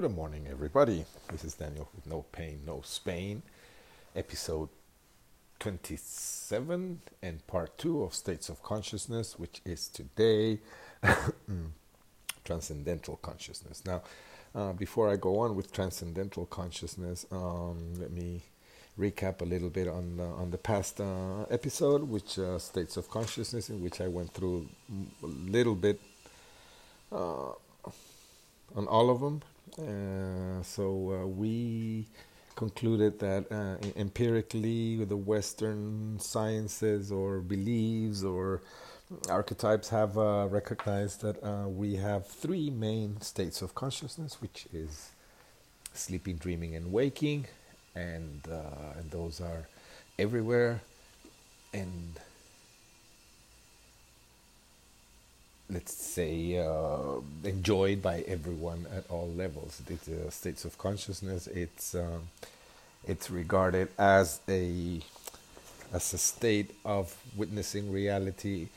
Good morning, everybody. This is Daniel with No Pain, No Spain, episode 27 and part 2 of States of Consciousness, which is today Transcendental Consciousness. Now, before I go on with Transcendental Consciousness, let me recap a little bit on the past episode, which States of Consciousness, in which I went through a little bit on all of them. So we concluded that empirically the Western sciences or beliefs or archetypes have recognized that we have three main states of consciousness, which is sleeping, dreaming, and waking, and those are everywhere. And let's say, enjoyed by everyone at all levels. The states of consciousness, it's regarded as a state of witnessing reality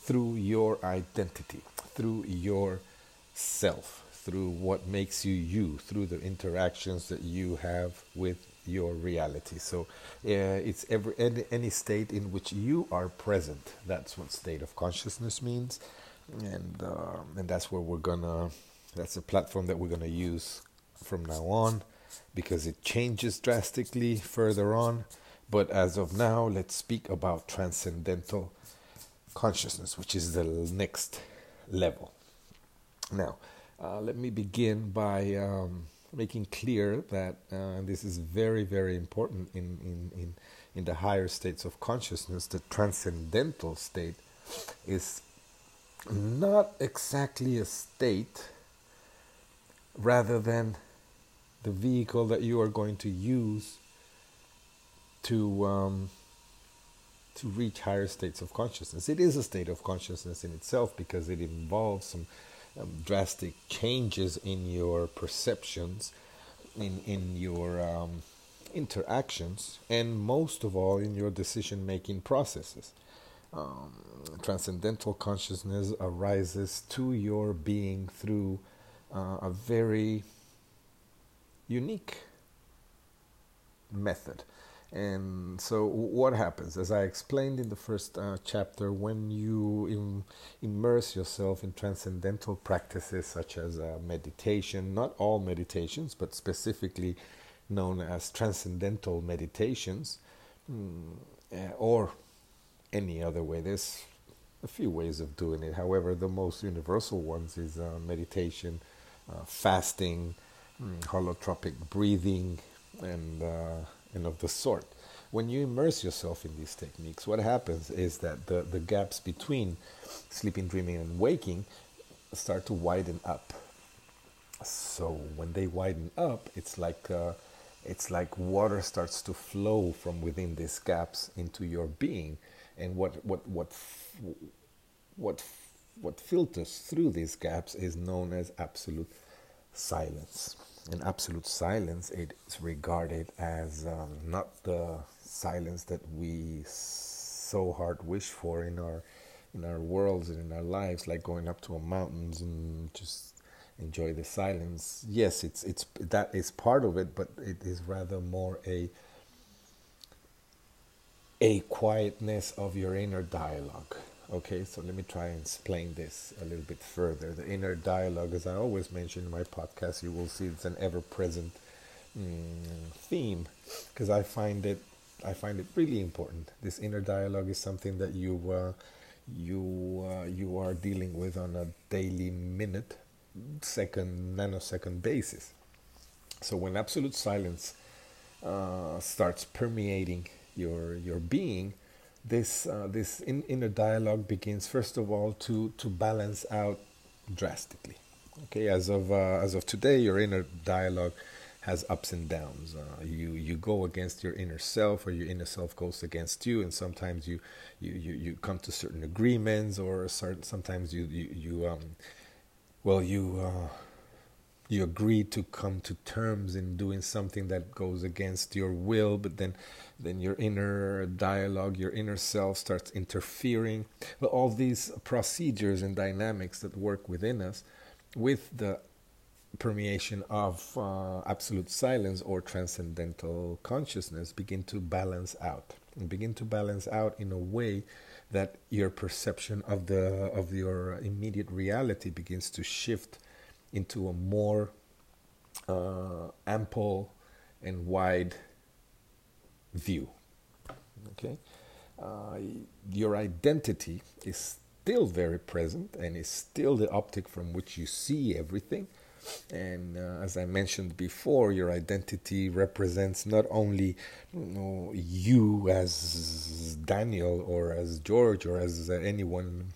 through your identity, through your self, through what makes you you, through the interactions that you have with your reality. So it's any state in which you are present. That's what state of consciousness means. And that's where that's the platform that we're gonna use from now on, because it changes drastically further on. But as of now, let's speak about transcendental consciousness, which is the next level. Now, let me begin by making clear that this is very, very important in the higher states of consciousness. The transcendental state is not exactly a state, rather than the vehicle that you are going to use to reach higher states of consciousness. It is a state of consciousness in itself, because it involves some drastic changes in your perceptions, in your interactions, and most of all in your decision-making processes. Transcendental consciousness arises to your being through a very unique method. And so what happens, as I explained in the first chapter, when you immerse yourself in transcendental practices such as meditation, not all meditations, but specifically known as transcendental meditations, or any other way. There's a few ways of doing it. However, the most universal ones is meditation, fasting, holotropic breathing, and of the sort. When you immerse yourself in these techniques, what happens is that the gaps between sleeping, dreaming, and waking start to widen up. So when they widen up, it's like water starts to flow from within these gaps into your being. And what filters through these gaps is known as absolute silence. In absolute silence, it's regarded as not the silence that we so hard wish for in our worlds and in our lives, like going up to a mountain and just enjoy the silence. Yes, it's that is part of it, but it is rather more a quietness of your inner dialogue. Okay, so let me try and explain this a little bit further. The inner dialogue, as I always mention in my podcast, you will see it's an ever-present theme, because I find it really important. This inner dialogue is something that you are dealing with on a daily minute, second, nanosecond basis. So when absolute silence starts permeating your being, this inner dialogue begins, first of all, to balance out drastically. Okay, as of today, your inner dialogue has ups and downs. You go against your inner self, or your inner self goes against you, and sometimes you come to certain agreements, or sometimes you agree to come to terms in doing something that goes against your will, but then your inner dialogue, your inner self starts interfering. But all these procedures and dynamics that work within us, with the permeation of absolute silence or transcendental consciousness begin to balance out, and begin to balance out in a way that your perception of your immediate reality begins to shift into a more ample and wide view. Okay, your identity is still very present and is still the optic from which you see everything. And as I mentioned before, your identity represents not only you as Daniel or as George or as anyone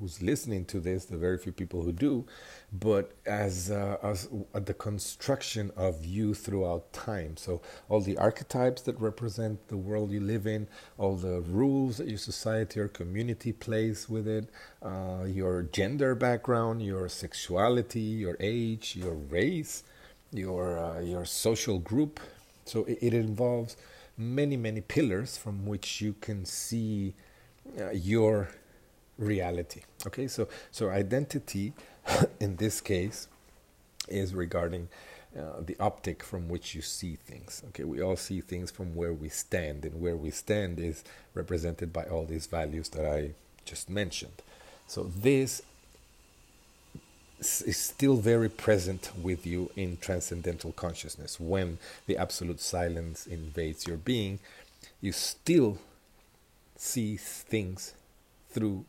who's listening to this, the very few people who do, but as the construction of you throughout time. So all the archetypes that represent the world you live in, all the rules that your society or community plays with it, your gender background, your sexuality, your age, your race, your social group. So it involves many, many pillars from which you can see your reality. Okay, so identity in this case is regarding the optic from which you see things. Okay, we all see things from where we stand, and where we stand is represented by all these values that I just mentioned. So this is still very present with you in transcendental consciousness. When the absolute silence invades your being, you still see things through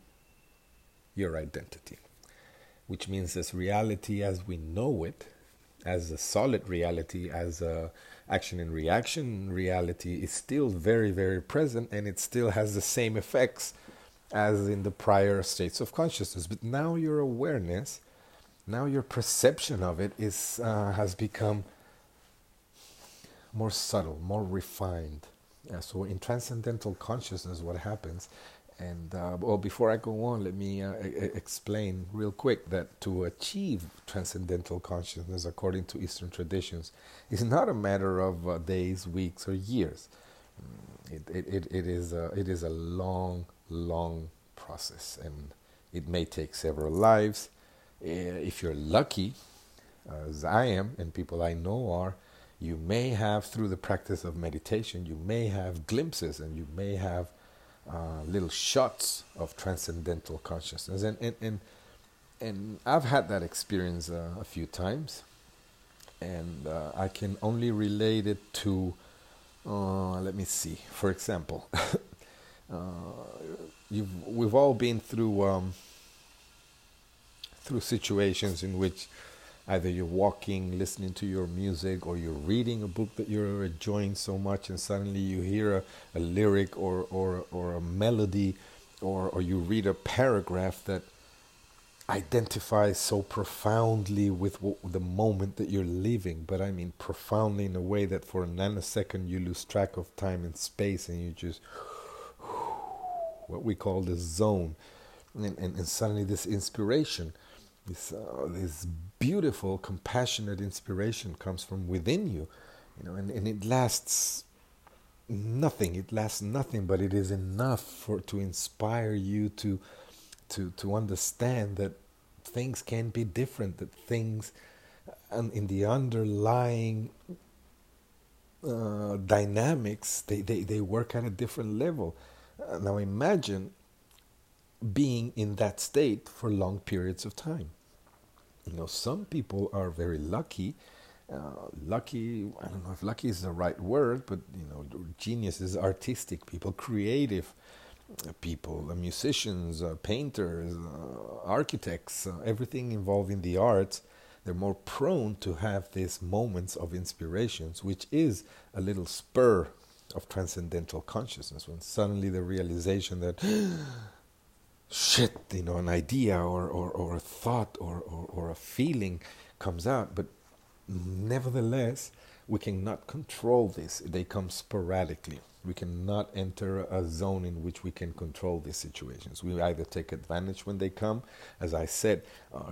your identity, which means this reality as we know it, as a solid reality, as a action and reaction reality, is still very, very present, and it still has the same effects as in the prior states of consciousness. But now your awareness, now your perception of it is has become more subtle, more refined. Yeah, so in transcendental consciousness, what happens? And before I go on, let me explain real quick that to achieve transcendental consciousness, according to Eastern traditions, is not a matter of days, weeks, or years. It is a long, long process, and it may take several lives. If you're lucky, as I am, and people I know are, you may have, through the practice of meditation, you may have glimpses, and you may have little shots of transcendental consciousness, and I've had that experience a few times, and I can only relate it to for example, we've all been through situations in which either you're walking, listening to your music, or you're reading a book that you're enjoying so much, and suddenly you hear a lyric or a melody, or you read a paragraph that identifies so profoundly with the moment that you're living. But I mean profoundly in a way that for a nanosecond you lose track of time and space, and you just, what we call the zone. And suddenly this inspiration, this beautiful, compassionate inspiration comes from within you, and it lasts nothing. It lasts nothing, but it is enough to inspire you to understand that things can be different, that things in the underlying dynamics, they work at a different level. Now imagine being in that state for long periods of time. Some people are very lucky. I don't know if lucky is the right word, but geniuses, artistic people, creative people, musicians, painters, architects, everything involving the arts. They're more prone to have these moments of inspirations, which is a little spur of transcendental consciousness, when suddenly the realization that an idea or a thought or a feeling comes out. But nevertheless, we cannot control this. They come sporadically. We cannot enter a zone in which we can control these situations. We either take advantage when they come. As I said,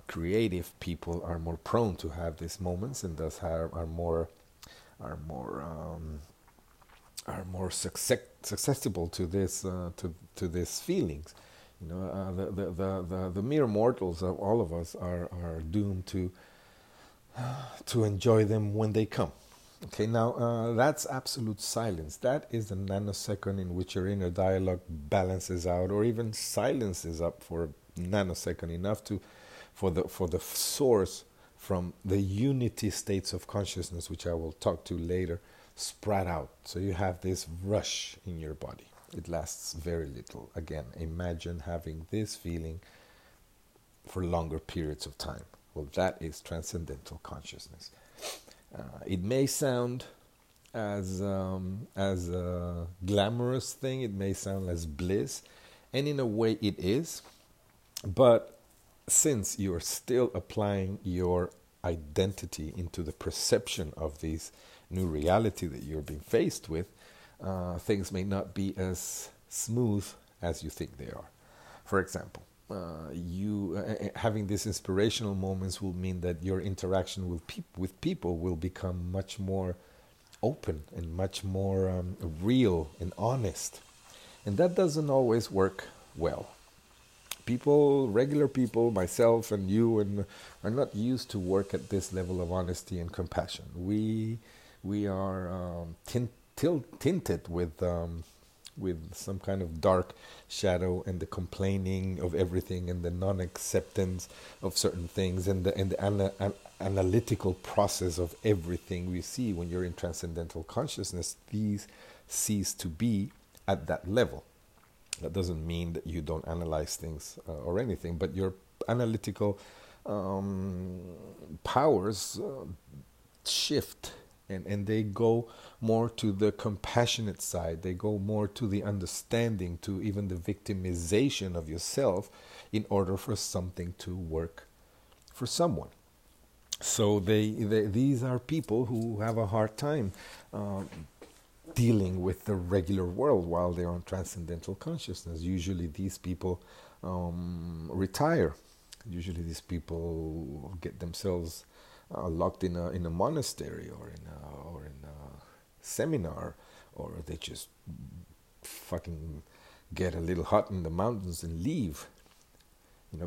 creative people are more prone to have these moments, and thus are more susceptible to this to these feelings. The mere mortals of all of us are doomed to to enjoy them when they come. Okay, now that's absolute silence. That is the nanosecond in which your inner dialogue balances out, or even silences up for a nanosecond, enough to for the source from the unity states of consciousness, which I will talk to later, spread out. So you have this rush in your body. It lasts very little. Again, imagine having this feeling for longer periods of time. Well, that is transcendental consciousness. It may sound as a glamorous thing. It may sound as bliss, and in a way it is. But since you are still applying your identity into the perception of this new reality that you're being faced with, things may not be as smooth as you think they are. For example, having these inspirational moments will mean that your interaction with people will become much more open and much more real and honest. And that doesn't always work well. People, regular people, myself and you, and are not used to work at this level of honesty and compassion. We are tinted with some kind of dark shadow, and the complaining of everything, and the non-acceptance of certain things, and the analytical process of everything we see. When you're in transcendental consciousness, these cease to be at that level. That doesn't mean that you don't analyze things or anything, but your analytical powers shift. And they go more to the compassionate side. They go more to the understanding, to even the victimization of yourself, in order for something to work for someone. So these are people who have a hard time dealing with the regular world while they're on transcendental consciousness. Usually these people retire. Usually these people get themselves locked in a monastery or in a seminar, or they just fucking get a little hot in the mountains and leave,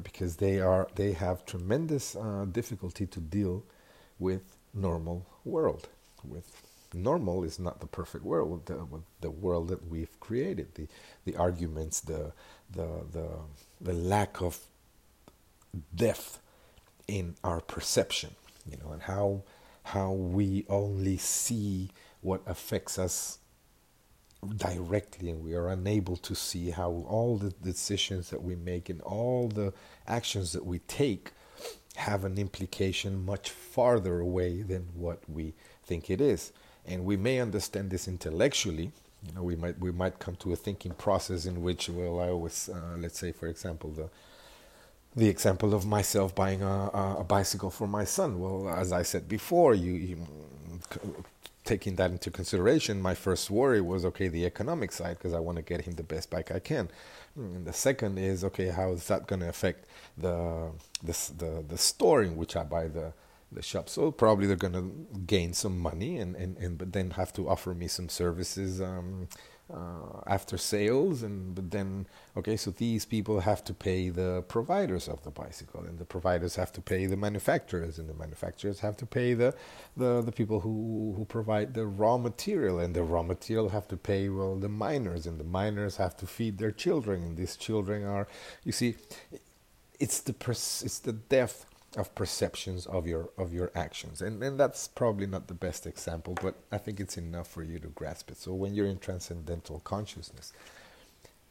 because they have tremendous difficulty to deal with normal world. With normal is not the perfect world, with the world that we've created, the arguments, the lack of depth in our perception. And how we only see what affects us directly, and we are unable to see how all the decisions that we make and all the actions that we take have an implication much farther away than what we think it is. And we may understand this intellectually. We might come to a thinking process in which, well, I always let's say, for example, the example of myself buying a bicycle for my son. Well, as I said before, you taking that into consideration, my first worry was, okay, the economic side, because I want to get him the best bike I can. And the second is, okay, how is that going to affect the store in which I buy the shop? So probably they're going to gain some money, but then have to offer me some services after sales, so these people have to pay the providers of the bicycle, and the providers have to pay the manufacturers, and the manufacturers have to pay the people who provide the raw material, and the raw material have to pay, well, the miners, and the miners have to feed their children, and these children are, it's the depth of perceptions of your actions, and that's probably not the best example, but I think it's enough for you to grasp it. So when you're in transcendental consciousness,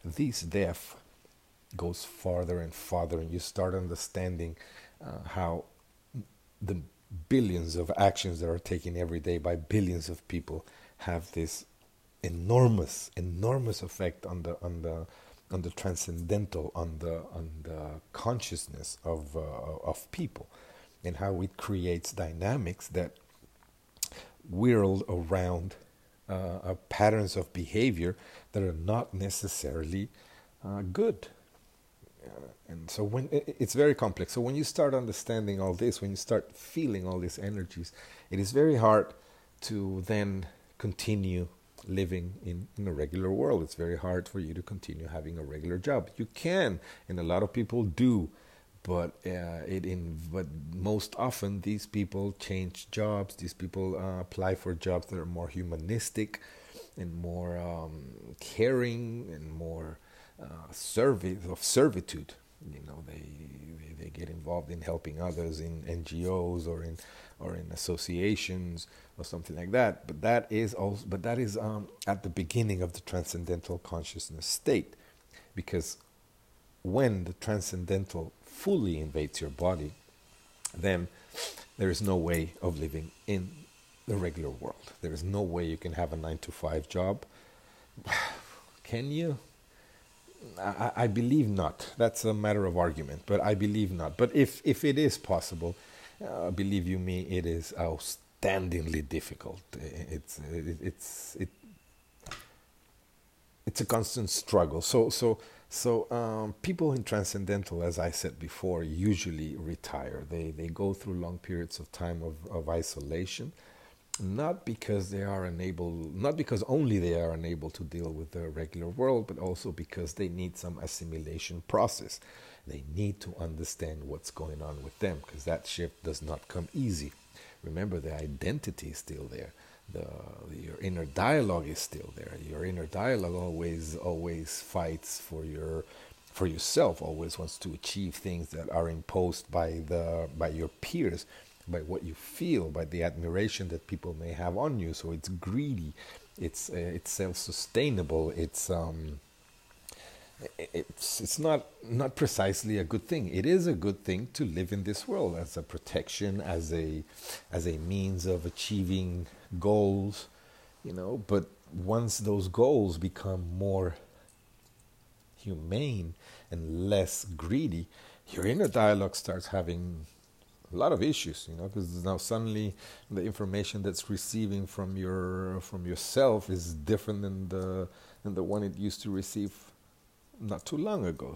this depth goes farther and farther, and you start understanding how the billions of actions that are taken every day by billions of people have this enormous effect on the transcendental, on the consciousness of people, and how it creates dynamics that whirl around patterns of behavior that are not necessarily good. And so when it's very complex. So when you start understanding all this, when you start feeling all these energies, it is very hard to then continue living in a regular world. It's very hard for you to continue having a regular job. You can, and a lot of people do, But most often these people change jobs. These people apply for jobs that are more humanistic and more caring and more servitude. You know, they get involved in helping others in NGOs or in associations or something like that. But that is also, at the beginning of the transcendental consciousness state, because when the transcendental fully invades your body, then there is no way of living in the regular world. There is no way you can have a 9-to-5 job. Can you? I believe not. That's a matter of argument, but I believe not. But if it is possible, believe you me, it is outstandingly difficult. It's a constant struggle. So people in transcendental, as I said before, usually retire. They go through long periods of time of isolation, not because only they are unable to deal with the regular world, but also because they need some assimilation process. They need to understand what's going on with them, because that shift does not come easy. Remember, the identity is still there. Your inner dialogue is still there. Your inner dialogue always fights for yourself. Always wants to achieve things that are imposed by your peers, by what you feel, by the admiration that people may have on you. So it's greedy. It's self-sustainable. It's not precisely a good thing. It is a good thing to live in this world as a protection, as a means of achieving goals, you know. But once those goals become more humane and less greedy, your inner dialogue starts having a lot of issues, you know, because now suddenly the information that's receiving from yourself is different than the one it used to receive not too long ago.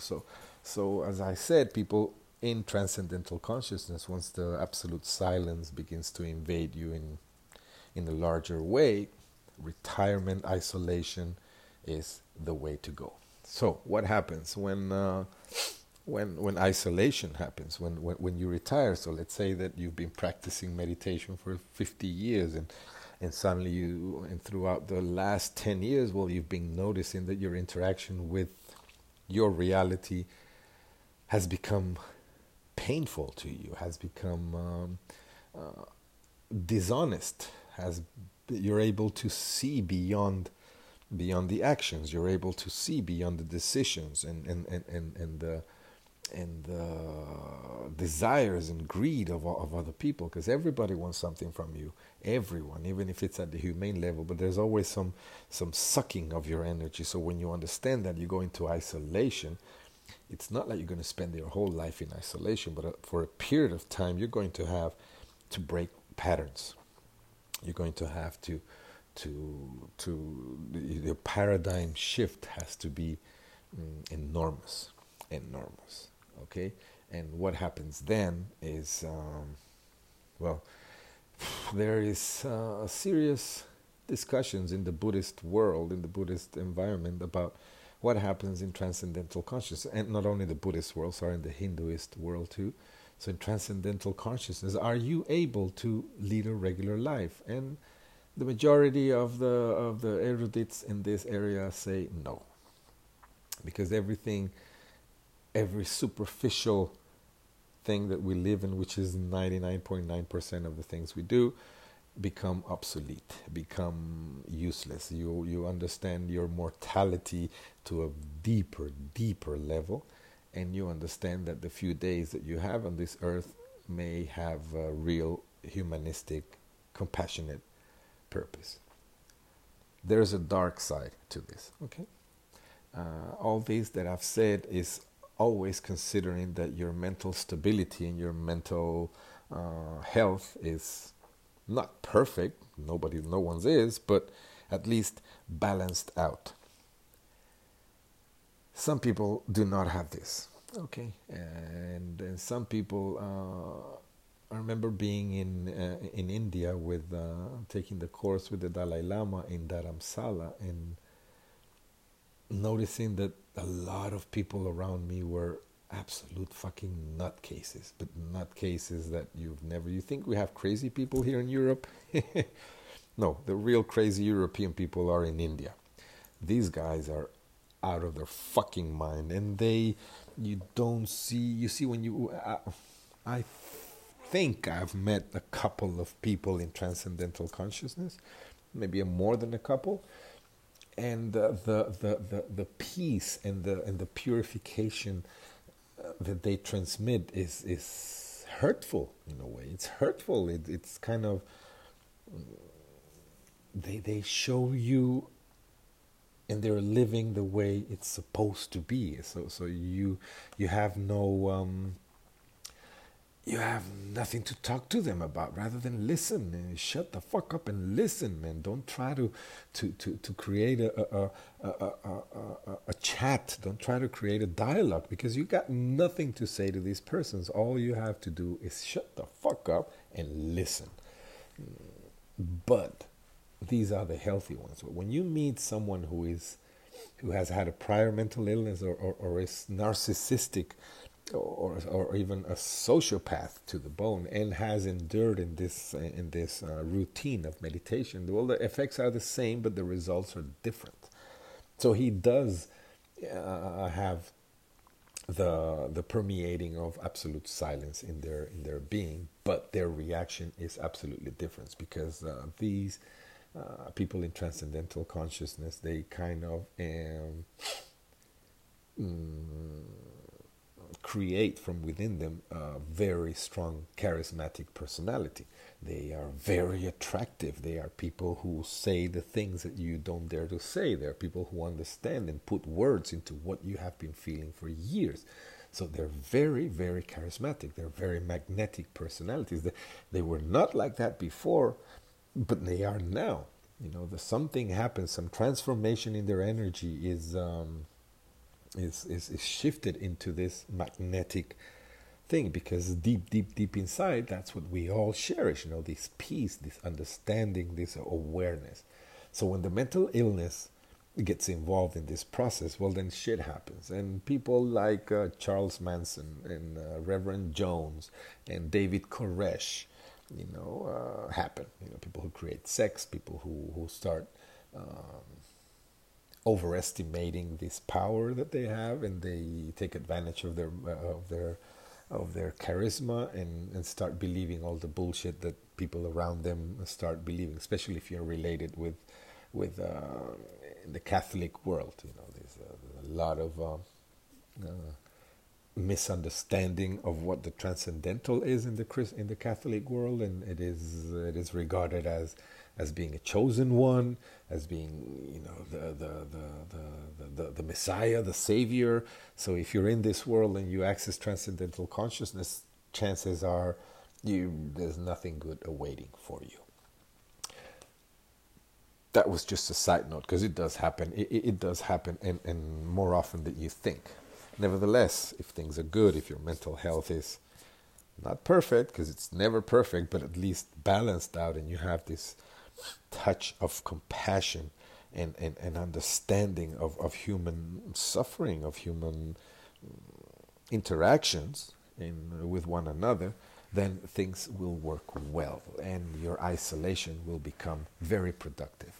So as I said, people in transcendental consciousness, once the absolute silence begins to invade you in a larger way, retirement, isolation is the way to go. So what happens when isolation happens, when you retire? So let's say that you've been practicing meditation for 50 years and suddenly throughout the last 10 years, well, you've been noticing that your interaction with your reality has become painful to you, has become dishonest. You're able to see beyond the actions. You're able to see beyond the decisions and the desires and greed of other people, because everybody wants something from you. Everyone, even if it's at the humane level, but there's always some sucking of your energy. So when you understand that, you go into isolation. It's not like you're going to spend your whole life in isolation, but for a period of time, you're going to have to break patterns. You're going to have to your paradigm shift has to be enormous. Okay, and what happens then is, there is serious discussions in the Buddhist world, in the Buddhist environment, about what happens in transcendental consciousness, and not only the Buddhist world, sorry, in the Hinduist world too. So in transcendental consciousness, are you able to lead a regular life? And the majority of the erudites in this area say no, because every superficial thing that we live in, which is 99.9% of the things we do, become obsolete, become useless. You understand your mortality to a deeper level, and you understand that the few days that you have on this earth may have a real humanistic, compassionate purpose. There's a dark side to this, okay? All this that I've said is always considering that your mental stability and your mental health is not perfect. No one's is, but at least balanced out. Some people do not have this. Okay, and some people. I remember being in India with taking the course with the Dalai Lama in Dharamsala and noticing that a lot of people around me were absolute fucking nutcases, but nutcases that you've never... You think we have crazy people here in Europe? No, the real crazy European people are in India. These guys are out of their fucking mind, and they... You don't see... You see when you... I think I've met a couple of people in Transcendental Consciousness, maybe more than a couple, and the peace and the purification that they transmit is hurtful in a way. It's hurtful. It's kind of they show you, and they're living the way it's supposed to be. So you have no. You have nothing to talk to them about rather than listen, man. Shut the fuck up and listen, man. Don't try to create a chat. Don't try to create a dialogue, because you got nothing to say to these persons. All you have to do is shut the fuck up and listen. But these are the healthy ones. When you meet someone who has had a prior mental illness or is narcissistic, or even a sociopath to the bone, and has endured in this routine of meditation, well, the effects are the same, but the results are different. So he does have the permeating of absolute silence in their being, but their reaction is absolutely different, because these people in Transcendental Consciousness, they kind of create from within them a very strong charismatic personality. They are very attractive. They are people who say the things that you don't dare to say. They are people who understand and put words into what you have been feeling for years. So they're very, very charismatic. They're very magnetic personalities. They were not like that before, but they are now. You know, something happens, some transformation in their energy is shifted into this magnetic thing, because deep inside, that's what we all cherish, you know, this peace, this understanding, this awareness. So when the mental illness gets involved in this process, well, then shit happens. And people like Charles Manson and Reverend Jones and David Koresh, you know, happen. You know, people who create sex, people who start... overestimating this power that they have, and they take advantage of their charisma and start believing all the bullshit that people around them start believing, especially if you're related with in the Catholic world. You know, there's a lot of misunderstanding of what the transcendental is in the Catholic world, and it is regarded as being a chosen one, as being, you know, the Messiah, the Savior. So if you're in this world and you access Transcendental Consciousness, chances are there's nothing good awaiting for you. That was just a side note, because it does happen. It does happen, and more often than you think. Nevertheless, if things are good, if your mental health is not perfect, because it's never perfect, but at least balanced out, and you have this touch of compassion and understanding of human suffering, of human interactions with one another, then things will work well, and your isolation will become very productive.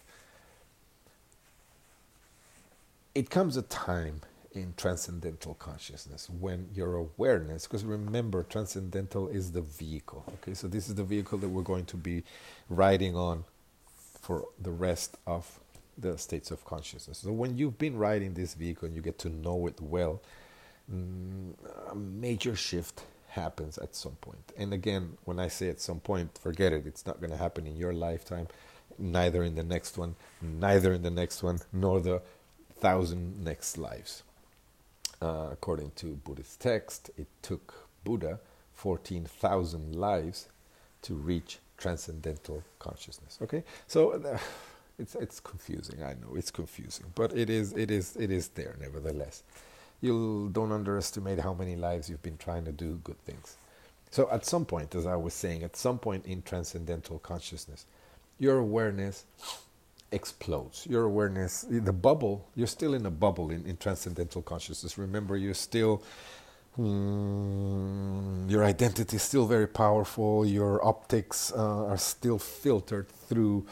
It comes a time in Transcendental Consciousness when your awareness, because remember, transcendental is the vehicle, okay? So this is the vehicle that we're going to be riding on for the rest of the states of consciousness. So when you've been riding this vehicle and you get to know it well, a major shift happens at some point. And again, when I say at some point, forget it. It's not going to happen in your lifetime, neither in the next one, nor the 1,000 next lives. According to Buddhist text, it took Buddha 14,000 lives to reach Transcendental Consciousness. Okay, so it's confusing. I know it's confusing, but it is there. Nevertheless, you don't underestimate how many lives you've been trying to do good things. So at some point, as I was saying, at some point in Transcendental Consciousness, your awareness explodes. Your awareness, the bubble. You're still in a bubble in Transcendental Consciousness. Remember, you're still Your identity is still very powerful, your optics are still filtered through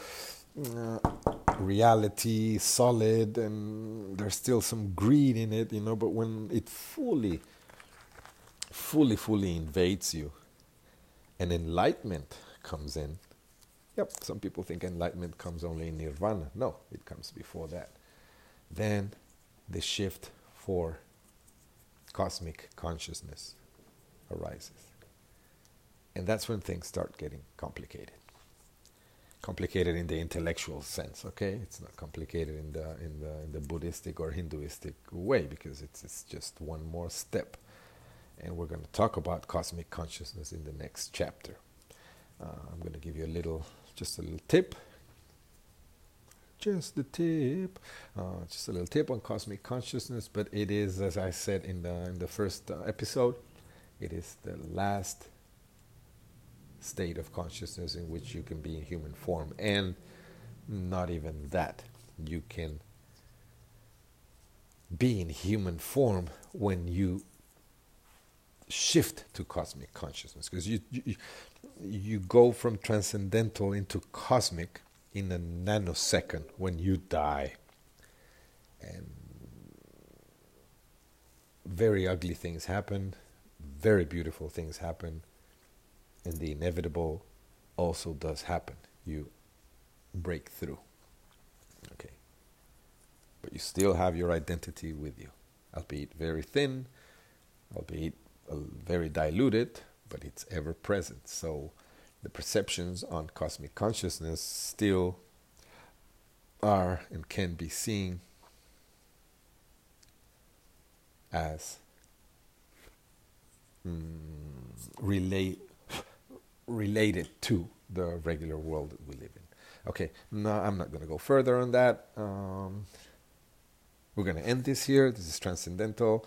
reality, solid, and there's still some greed in it, you know, but when it fully invades you and enlightenment comes in, some people think enlightenment comes only in nirvana. No, it comes before that. Then the shift for cosmic consciousness arises. And that's when things start getting complicated. Complicated in the intellectual sense, okay? It's not complicated in the Buddhistic or Hinduistic way, because it's just one more step. And we're going to talk about cosmic consciousness in the next chapter. I'm going to give you just a little tip. Just the tip, just a little tip on cosmic consciousness, but it is, as I said in the first episode, it is the last state of consciousness in which you can be in human form, and not even that. You can be in human form when you shift to cosmic consciousness, because you go from transcendental into cosmic in a nanosecond when you die. And very ugly things happen, very beautiful things happen, and the inevitable also does happen. You break through. Okay. But you still have your identity with you, albeit very thin, albeit very diluted, but it's ever present. So the perceptions on cosmic consciousness still are and can be seen as related to the regular world that we live in. Okay, no, I'm not going to go further on that. We're going to end this here. This is Transcendental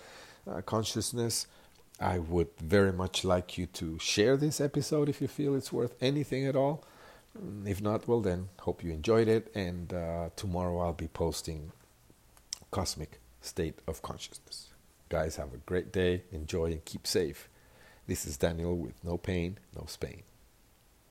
Consciousness. I would very much like you to share this episode if you feel it's worth anything at all. If not, well then, hope you enjoyed it. And tomorrow I'll be posting Cosmic State of Consciousness. Guys, have a great day. Enjoy and keep safe. This is Daniel with No Pain, No Spain.